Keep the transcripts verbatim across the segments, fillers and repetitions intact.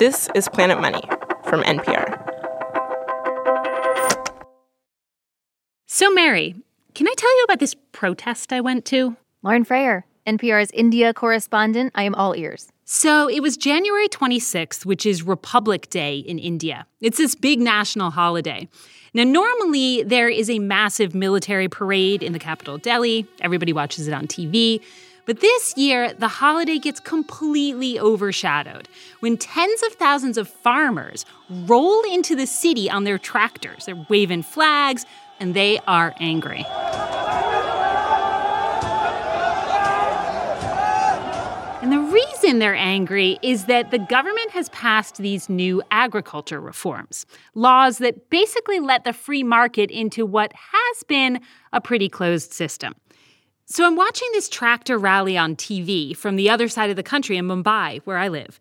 This is Planet Money from N P R. So, Mary, can I tell you about this protest I went to? Lauren Frayer, N P R's India correspondent. I am all ears. So it was January twenty-sixth, which is Republic Day in India. It's this big national holiday. Now, normally there is a massive military parade in the capital, Delhi. Everybody watches it on T V. But this year, the holiday gets completely overshadowed when tens of thousands of farmers roll into the city on their tractors. They're waving flags, and they are angry. And the reason they're angry is that the government has passed these new agriculture reforms, laws that basically let the free market into what has been a pretty closed system. So I'm watching this tractor rally on T V from the other side of the country in Mumbai, where I live.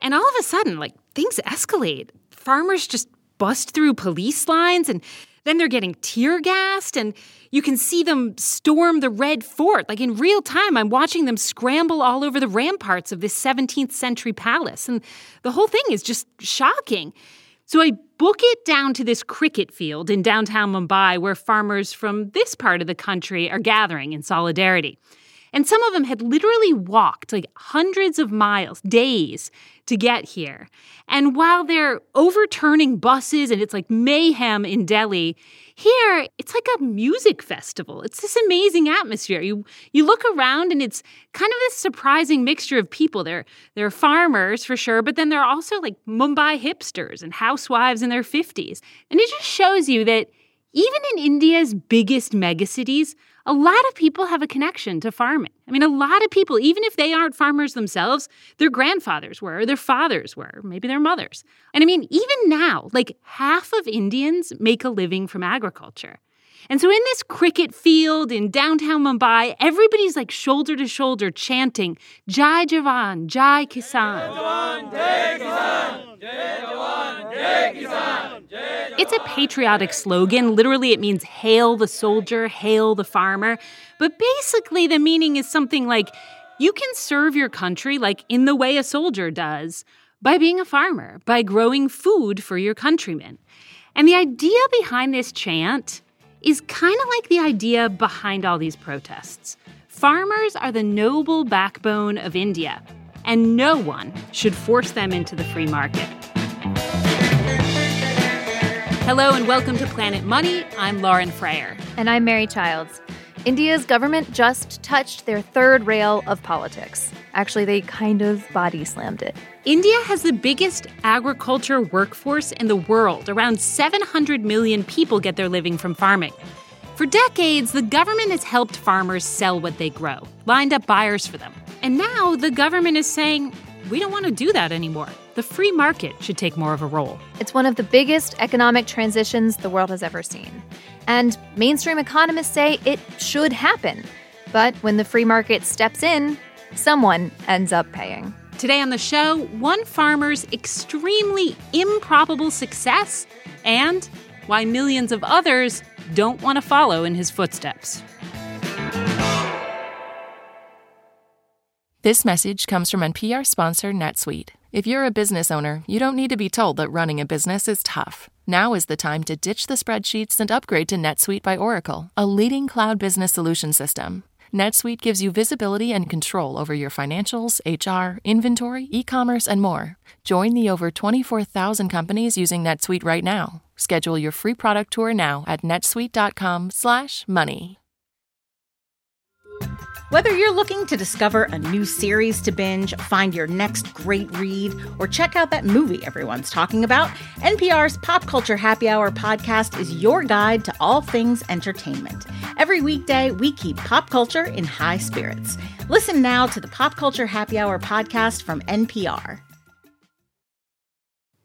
And all of a sudden, like, things escalate. Farmers just bust through police lines, and then they're getting tear gassed, and you can see them storm the Red Fort. Like, in real time, I'm watching them scramble all over the ramparts of this seventeenth century palace. And the whole thing is just shocking. So I book it down to this cricket field in downtown Mumbai where farmers from this part of the country are gathering in solidarity. And some of them had literally walked like hundreds of miles, days, to get here. And while they're overturning buses and it's like mayhem in Delhi, here it's like a music festival. It's this amazing atmosphere. You you look around and it's kind of this surprising mixture of people. They're, they're farmers for sure, but then they're also like Mumbai hipsters and housewives in their fifties. And it just shows you that even in India's biggest megacities, a lot of people have a connection to farming. I mean, a lot of people, even if they aren't farmers themselves, their grandfathers were, or their fathers were, maybe their mothers. And I mean, even now, like half of Indians make a living from agriculture. And so in this cricket field in downtown Mumbai, everybody's like shoulder to shoulder chanting, Jai Jawan, Jai Kisan. Jai Jawan, Jai Kisan. Jai Jawan, Jai Kisan. Jai Jawan. It's a patriotic slogan. Literally, it means hail the soldier, hail the farmer. But basically, the meaning is something like, you can serve your country like in the way a soldier does by being a farmer, by growing food for your countrymen. And the idea behind this chant is kind of like the idea behind all these protests. Farmers are the noble backbone of India, and no one should force them into the free market. Hello and welcome to Planet Money. I'm Lauren Frayer. And I'm Mary Childs. India's government just touched their third rail of politics. Actually, they kind of body slammed it. India has the biggest agriculture workforce in the world. Around seven hundred million people get their living from farming. For decades, the government has helped farmers sell what they grow, lined up buyers for them. And now the government is saying, we don't want to do that anymore. The free market should take more of a role. It's one of the biggest economic transitions the world has ever seen. And mainstream economists say it should happen. But when the free market steps in, someone ends up paying. Today on the show, one farmer's extremely improbable success and why millions of others don't want to follow in his footsteps. This message comes from N P R sponsor NetSuite. If you're a business owner, you don't need to be told that running a business is tough. Now is the time to ditch the spreadsheets and upgrade to NetSuite by Oracle, a leading cloud business solution system. NetSuite gives you visibility and control over your financials, H R, inventory, e-commerce, and more. Join the over twenty-four thousand companies using NetSuite right now. Schedule your free product tour now at netsuite dot com slash money. Whether you're looking to discover a new series to binge, find your next great read, or check out that movie everyone's talking about, N P R's Pop Culture Happy Hour podcast is your guide to all things entertainment. Every weekday, we keep pop culture in high spirits. Listen now to the Pop Culture Happy Hour podcast from N P R.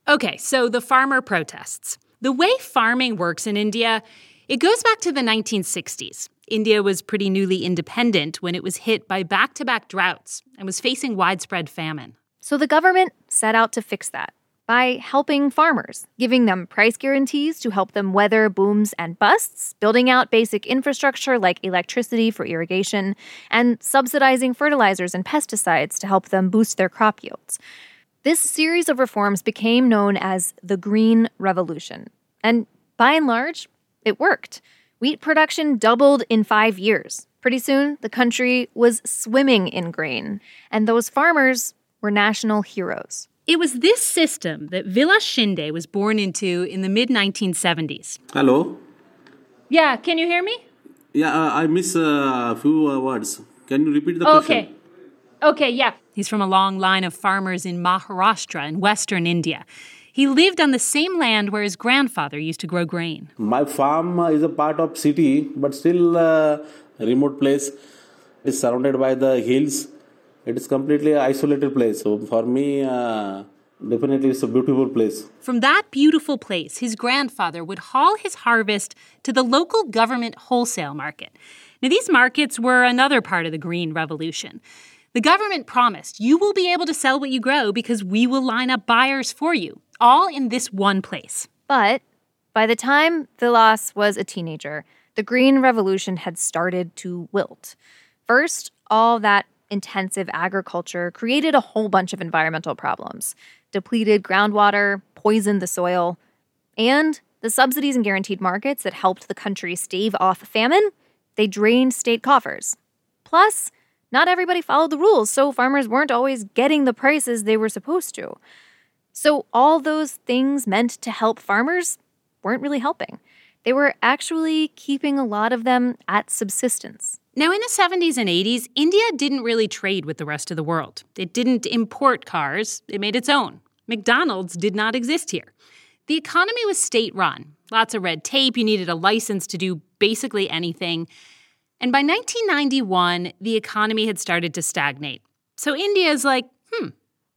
Okay, so the farmer protests. The way farming works in India, it goes back to the nineteen sixties. India was pretty newly independent when it was hit by back-to-back droughts and was facing widespread famine. So the government set out to fix that by helping farmers, giving them price guarantees to help them weather booms and busts, building out basic infrastructure like electricity for irrigation, and subsidizing fertilizers and pesticides to help them boost their crop yields. This series of reforms became known as the Green Revolution. And by and large, it worked. Wheat production doubled in five years. Pretty soon, the country was swimming in grain. And those farmers were national heroes. It was this system that Vilas Shinde was born into in the mid nineteen seventies. Hello? Yeah, can you hear me? Yeah, uh, I miss a uh, few uh, words. Can you repeat the okay. question? Okay, yeah. He's from a long line of farmers in Maharashtra in western India. He lived on the same land where his grandfather used to grow grain. My farm is a part of city, but still a remote place. It's surrounded by the hills. It is completely an isolated place. So for me, uh, definitely it's a beautiful place. From that beautiful place, his grandfather would haul his harvest to the local government wholesale market. Now, these markets were another part of the Green Revolution. The government promised, you will be able to sell what you grow because we will line up buyers for you, all in this one place. But by the time Vilas was a teenager, the Green Revolution had started to wilt. First, all that intensive agriculture created a whole bunch of environmental problems. Depleted groundwater, poisoned the soil, and the subsidies and guaranteed markets that helped the country stave off famine, they drained state coffers. Plus, not everybody followed the rules, so farmers weren't always getting the prices they were supposed to. So all those things meant to help farmers weren't really helping. They were actually keeping a lot of them at subsistence. Now, in the seventies and eighties, India didn't really trade with the rest of the world. It didn't import cars. It made its own. McDonald's did not exist here. The economy was state-run. Lots of red tape. You needed a license to do basically anything. And by nineteen ninety-one, the economy had started to stagnate. So India's like, hmm,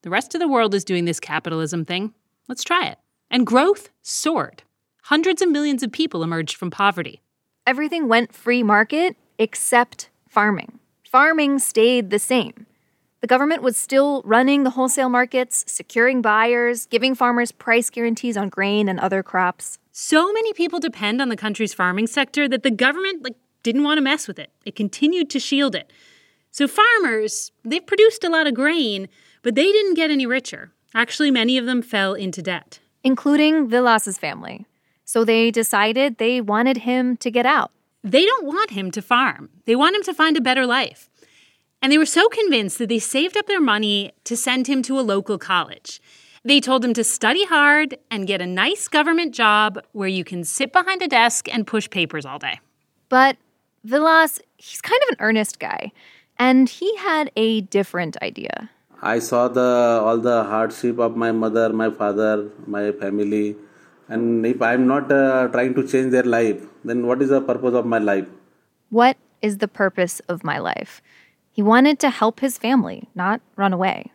the rest of the world is doing this capitalism thing. Let's try it. And growth soared. Hundreds of millions of people emerged from poverty. Everything went free market except farming. Farming stayed the same. The government was still running the wholesale markets, securing buyers, giving farmers price guarantees on grain and other crops. So many people depend on the country's farming sector that the government, like, didn't want to mess with it. It continued to shield it. So farmers, they produced a lot of grain, but they didn't get any richer. Actually, many of them fell into debt. Including Vilas's family. So they decided they wanted him to get out. They don't want him to farm. They want him to find a better life. And they were so convinced that they saved up their money to send him to a local college. They told him to study hard and get a nice government job where you can sit behind a desk and push papers all day. But Vilas, he's kind of an earnest guy, and he had a different idea. I saw the all the hardship of my mother, my father, my family, and if I'm not uh, trying to change their life, then what is the purpose of my life? What is the purpose of my life? He wanted to help his family, not run away.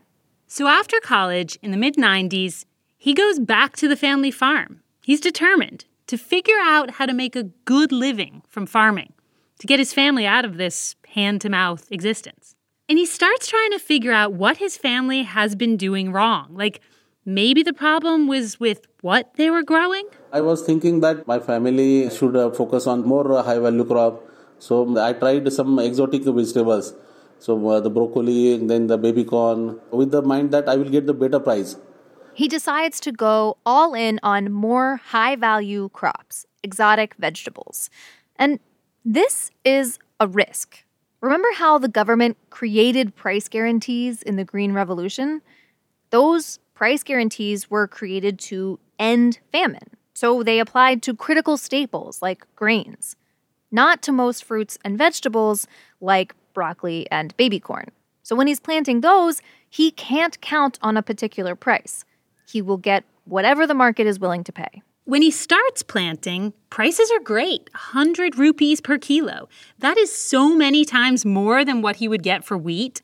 So after college, in the mid nineties, he goes back to the family farm. He's determined to figure out how to make a good living from farming, to get his family out of this hand-to-mouth existence. And he starts trying to figure out what his family has been doing wrong. Like, maybe the problem was with what they were growing? I was thinking that my family should uh, focus on more uh, high-value crop. So I tried some exotic vegetables. So uh, the broccoli, then the baby corn, with the mind that I will get the better price. He decides to go all in on more high-value crops, exotic vegetables. And this is a risk. Remember how the government created price guarantees in the Green Revolution? Those price guarantees were created to end famine, so they applied to critical staples like grains, not to most fruits and vegetables like broccoli and baby corn. So when he's planting those, he can't count on a particular price. He will get whatever the market is willing to pay. When he starts planting, prices are great, one hundred rupees per kilo. That is so many times more than what he would get for wheat.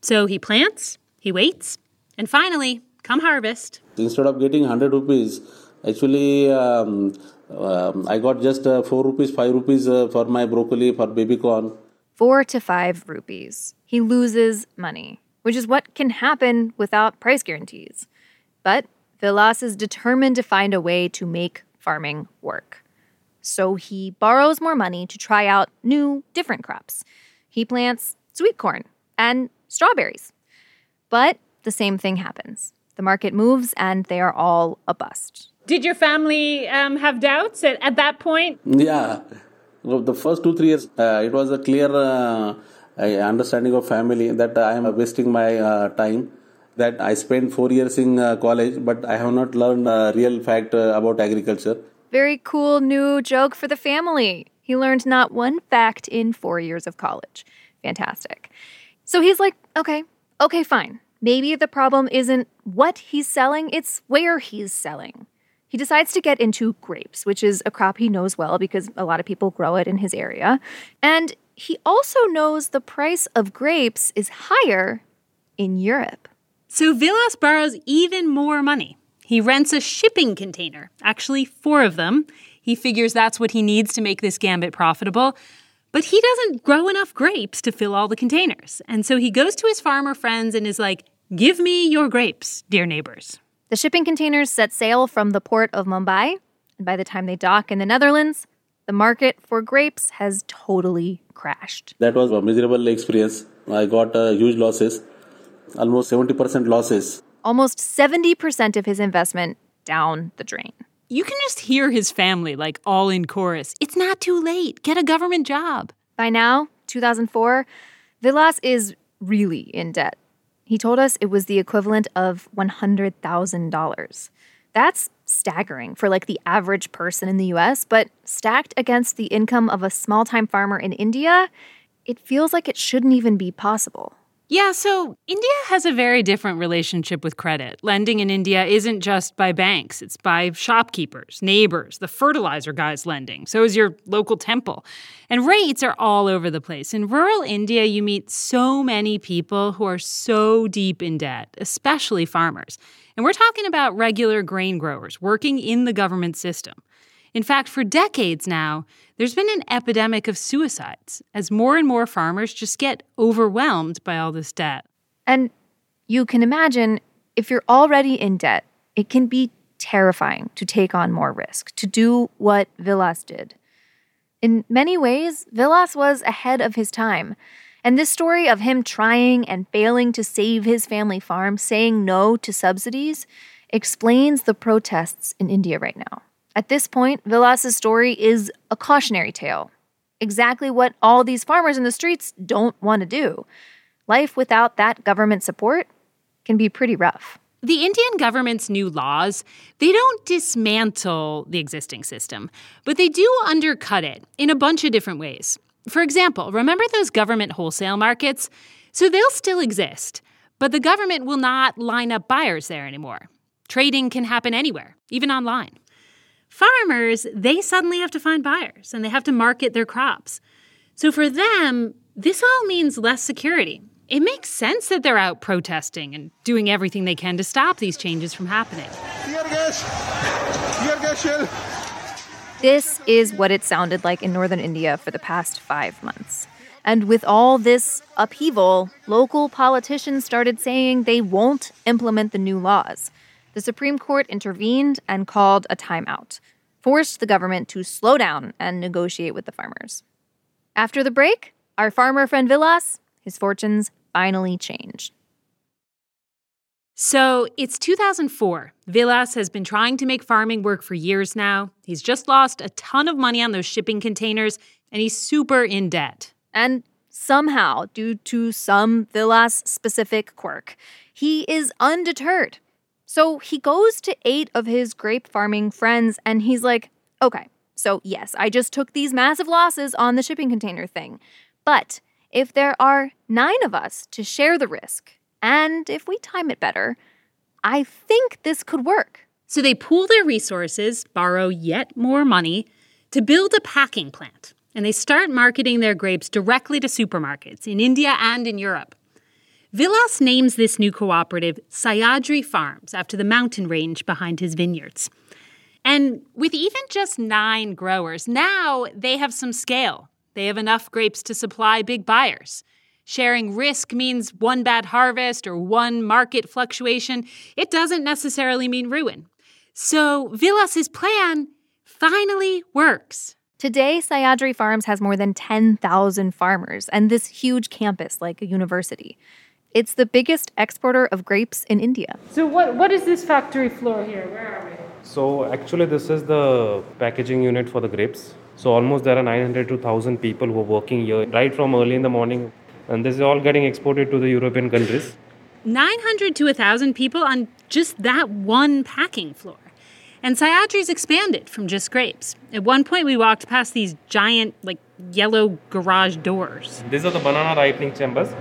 So he plants, he waits, and finally, come harvest. Instead of getting one hundred rupees, actually, um, um, I got just uh, four rupees, five rupees uh, for my broccoli, for baby corn. Four to five rupees. He loses money, which is what can happen without price guarantees. But Vilas is determined to find a way to make farming work. So he borrows more money to try out new, different crops. He plants sweet corn and strawberries. But the same thing happens. The market moves and they are all a bust. Did your family um, have doubts at, at that point? Yeah. The first two, three years, uh, it was a clear uh, understanding of family that I am wasting my uh, time, that I spent four years in uh, college, but I have not learned a real fact uh, about agriculture. Very cool new joke for the family. He learned not one fact in four years of college. Fantastic. So he's like, okay, okay, fine. Maybe the problem isn't what he's selling, it's where he's selling. He decides to get into grapes, which is a crop he knows well because a lot of people grow it in his area. And he also knows the price of grapes is higher in Europe. So Vilas borrows even more money. He rents a shipping container, actually four of them. He figures that's what he needs to make this gambit profitable. But he doesn't grow enough grapes to fill all the containers. And so he goes to his farmer friends and is like, give me your grapes, dear neighbors. The shipping containers set sail from the port of Mumbai. And by the time they dock in the Netherlands, the market for grapes has totally crashed. That was a miserable experience. I got uh, huge losses, almost seventy percent losses. Almost seventy percent of his investment down the drain. You can just hear his family, like, all in chorus. It's not too late. Get a government job. By now, two thousand four, Vilas is really in debt. He told us it was the equivalent of one hundred thousand dollars. That's staggering for, like, the average person in the U S, but stacked against the income of a small-time farmer in India, it feels like it shouldn't even be possible. Yeah, so India has a very different relationship with credit. Lending in India isn't just by banks. It's by shopkeepers, neighbors, the fertilizer guys lending. So is your local temple. And rates are all over the place. In rural India, you meet so many people who are so deep in debt, especially farmers. And we're talking about regular grain growers working in the government system. In fact, for decades now, there's been an epidemic of suicides as more and more farmers just get overwhelmed by all this debt. And you can imagine, if you're already in debt, it can be terrifying to take on more risk, to do what Vilas did. In many ways, Vilas was ahead of his time. And this story of him trying and failing to save his family farm, saying no to subsidies, explains the protests in India right now. At this point, Vilas' story is a cautionary tale. Exactly what all these farmers in the streets don't want to do. Life without that government support can be pretty rough. The Indian government's new laws, they don't dismantle the existing system, but they do undercut it in a bunch of different ways. For example, remember those government wholesale markets? So they'll still exist, but the government will not line up buyers there anymore. Trading can happen anywhere, even online. Farmers, they suddenly have to find buyers, and they have to market their crops. So for them, this all means less security. It makes sense that they're out protesting and doing everything they can to stop these changes from happening. This is what it sounded like in northern India for the past five months. And with all this upheaval, local politicians started saying they won't implement the new laws. The Supreme Court intervened and called a timeout, forced the government to slow down and negotiate with the farmers. After the break, our farmer friend Vilas, his fortunes finally change. So it's two thousand four. Vilas has been trying to make farming work for years now. He's just lost a ton of money on those shipping containers, and he's super in debt. And somehow, due to some Vilas-specific quirk, he is undeterred. So he goes to eight of his grape farming friends, and he's like, okay, so yes, I just took these massive losses on the shipping container thing. But if there are nine of us to share the risk, and if we time it better, I think this could work. So they pool their resources, borrow yet more money, to build a packing plant. And they start marketing their grapes directly to supermarkets in India and in Europe. Vilas names this new cooperative Sahyadri Farms after the mountain range behind his vineyards. And with even just nine growers, now they have some scale. They have enough grapes to supply big buyers. Sharing risk means one bad harvest or one market fluctuation. It doesn't necessarily mean ruin. So Vilas' plan finally works. Today, Sahyadri Farms has more than ten thousand farmers and this huge campus like a university. It's the biggest exporter of grapes in India. So what what is this factory floor here? Where are we? So actually this is the packaging unit for the grapes. So almost there are nine hundred to one thousand people who are working here right from early in the morning. And this is all getting exported to the European countries. nine hundred to one thousand people on just that one packing floor. And Sahyadri's expanded from just grapes. At one point, we walked past these giant, like, yellow garage doors. These are the banana ripening chambers.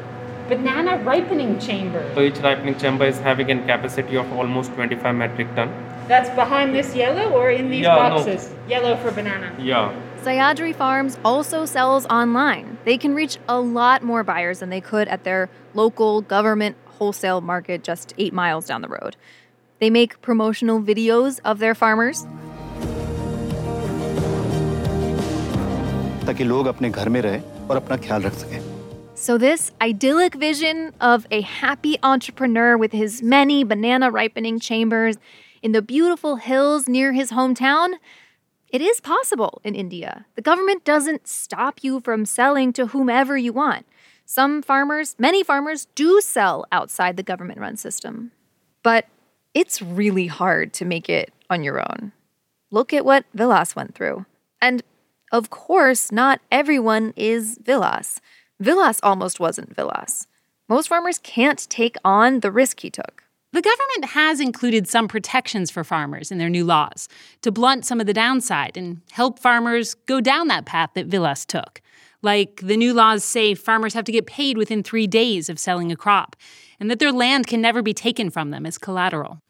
Banana ripening chamber. So each ripening chamber is having a capacity of almost twenty-five metric ton. That's behind this yellow or in these yeah, boxes? No. Yellow for banana. Yeah. Sahyadri Farms also sells online. They can reach a lot more buyers than they could at their local government wholesale market just eight miles down the road. They make promotional videos of their farmers. So this idyllic vision of a happy entrepreneur with his many banana ripening chambers in the beautiful hills near his hometown, it is possible in India. The government doesn't stop you from selling to whomever you want. Some farmers, many farmers, do sell outside the government-run system. But it's really hard to make it on your own. Look at what Vilas went through. And of course, not everyone is Vilas. Vilas almost wasn't Vilas. Most farmers can't take on the risk he took. The government has included some protections for farmers in their new laws to blunt some of the downside and help farmers go down that path that Vilas took. Like, the new laws say farmers have to get paid within three days of selling a crop and that their land can never be taken from them as collateral.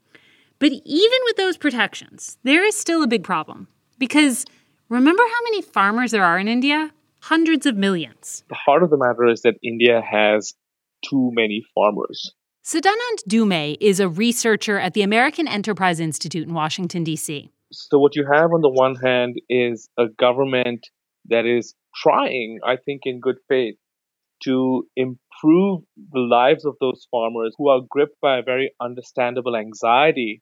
But even with those protections, there is still a big problem. Because remember how many farmers there are in India? Hundreds of millions. The heart of the matter is that India has too many farmers. Sadanand Dume is a researcher at the American Enterprise Institute in Washington, D C. So what you have on the one hand is a government that is trying, I think in good faith, to improve the lives of those farmers who are gripped by a very understandable anxiety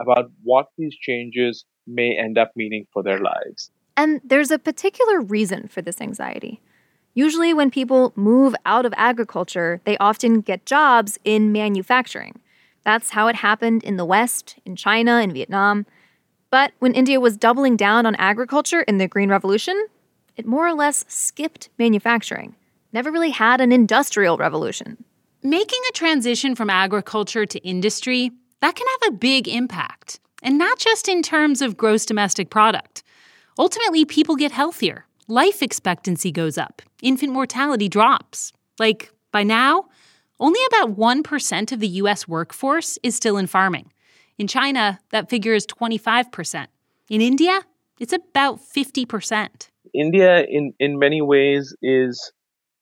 about what these changes may end up meaning for their lives. And there's a particular reason for this anxiety. Usually when people move out of agriculture, they often get jobs in manufacturing. That's how it happened in the West, in China, in Vietnam. But when India was doubling down on agriculture in the Green Revolution, it more or less skipped manufacturing. Never really had an industrial revolution. Making a transition from agriculture to industry, that can have a big impact. And not just in terms of gross domestic product. Ultimately, people get healthier. Life expectancy goes up. Infant mortality drops. Like, by now, only about one percent of the U S workforce is still in farming. In China, that figure is twenty-five percent. In India, it's about fifty percent. India, in, in many ways, is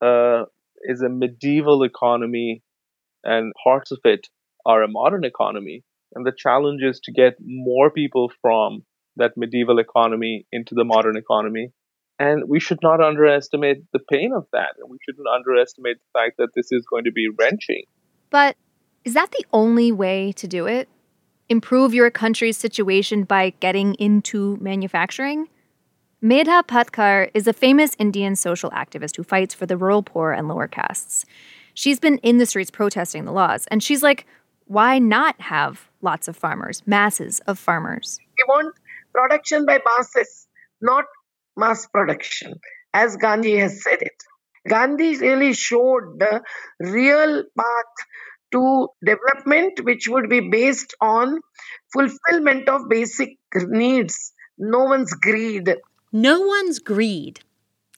uh, is a medieval economy, and parts of it are a modern economy. And the challenge is to get more people from that medieval economy into the modern economy. And we should not underestimate the pain of that. And we shouldn't underestimate the fact that this is going to be wrenching. But is that the only way to do it? Improve your country's situation by getting into manufacturing? Medha Patkar is a famous Indian social activist who fights for the rural poor and lower castes. She's been in the streets protesting the laws, and she's like, why not have lots of farmers, masses of farmers? We want production by masses, not mass production, as Gandhi has said it. Gandhi really showed the real path to development, which would be based on fulfillment of basic needs, no one's greed. No one's greed.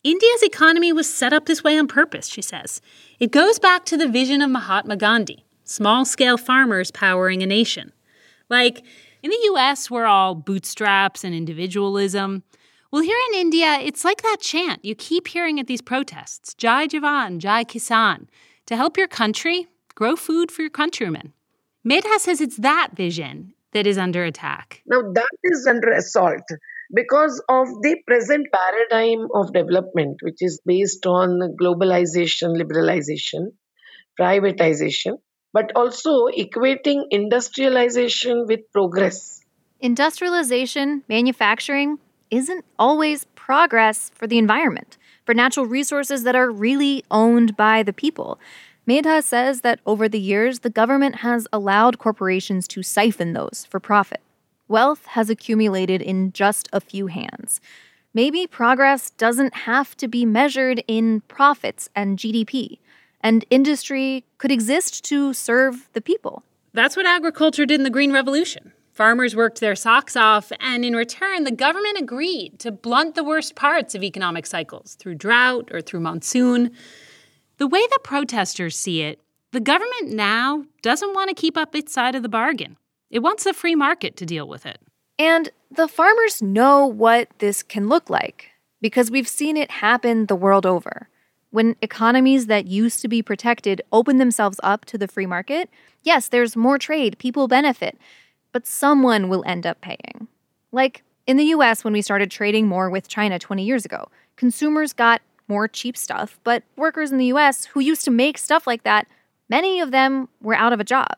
India's economy was set up this way on purpose, she says. It goes back to the vision of Mahatma Gandhi, small-scale farmers powering a nation. Like, in the U S, we're all bootstraps and individualism. Well, here in India, it's like that chant you keep hearing at these protests, Jai Jawan, Jai Kisan, to help your country grow food for your countrymen. Medha says it's that vision that is under attack. Now, that is under assault. Because of the present paradigm of development, which is based on globalization, liberalization, privatization, but also equating industrialization with progress. Industrialization, manufacturing, isn't always progress for the environment, for natural resources that are really owned by the people. Medha says that over the years, the government has allowed corporations to siphon those for profit. Wealth has accumulated in just a few hands. Maybe progress doesn't have to be measured in profits and G D P, and industry could exist to serve the people. That's what agriculture did in the Green Revolution. Farmers worked their socks off, and in return, the government agreed to blunt the worst parts of economic cycles through drought or through monsoon. The way that protesters see it, the government now doesn't want to keep up its side of the bargain. It wants the free market to deal with it. And the farmers know what this can look like, because we've seen it happen the world over. When economies that used to be protected open themselves up to the free market, yes, there's more trade, people benefit, but someone will end up paying. Like in the U S when we started trading more with China twenty years ago, consumers got more cheap stuff, but workers in the U S who used to make stuff like that, many of them were out of a job.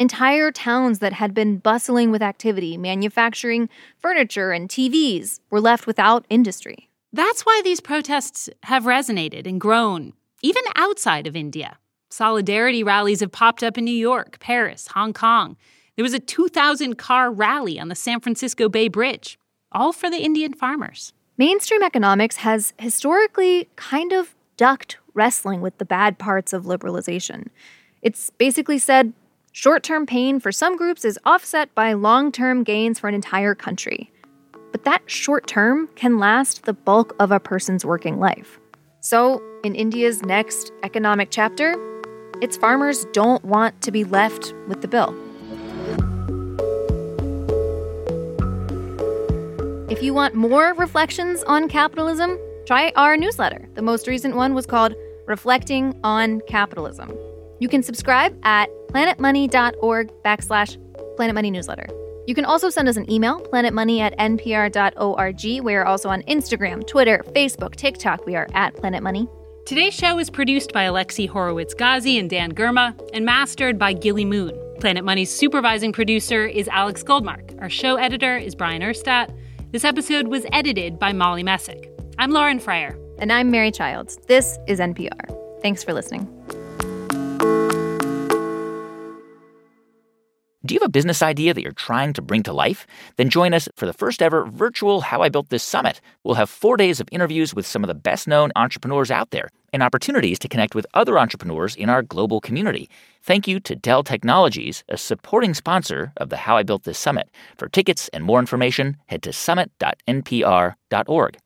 Entire towns that had been bustling with activity, manufacturing furniture and T Vs, were left without industry. That's why these protests have resonated and grown, even outside of India. Solidarity rallies have popped up in New York, Paris, Hong Kong. There was a two thousand car rally on the San Francisco Bay Bridge, all for the Indian farmers. Mainstream economics has historically kind of ducked wrestling with the bad parts of liberalization. It's basically said, short-term pain for some groups is offset by long-term gains for an entire country. But that short-term can last the bulk of a person's working life. So, in India's next economic chapter, its farmers don't want to be left with the bill. If you want more reflections on capitalism, try our newsletter. The most recent one was called Reflecting on Capitalism. You can subscribe at planetmoney.org backslash planetmoneynewsletter. You can also send us an email, planetmoney at npr.org. We are also on Instagram, Twitter, Facebook, TikTok. We are at Planet Money. Today's show is produced by Alexi Horowitz-Ghazi and Dan Germa and mastered by Gilly Moon. Planet Money's supervising producer is Alex Goldmark. Our show editor is Brian Erstadt. This episode was edited by Molly Messick. I'm Lauren Frayer. And I'm Mary Childs. This is N P R. Thanks for listening. Do you have a business idea that you're trying to bring to life? Then join us for the first ever virtual How I Built This Summit. We'll have four days of interviews with some of the best-known entrepreneurs out there and opportunities to connect with other entrepreneurs in our global community. Thank you to Dell Technologies, a supporting sponsor of the How I Built This Summit. For tickets and more information, head to summit dot n p r dot org.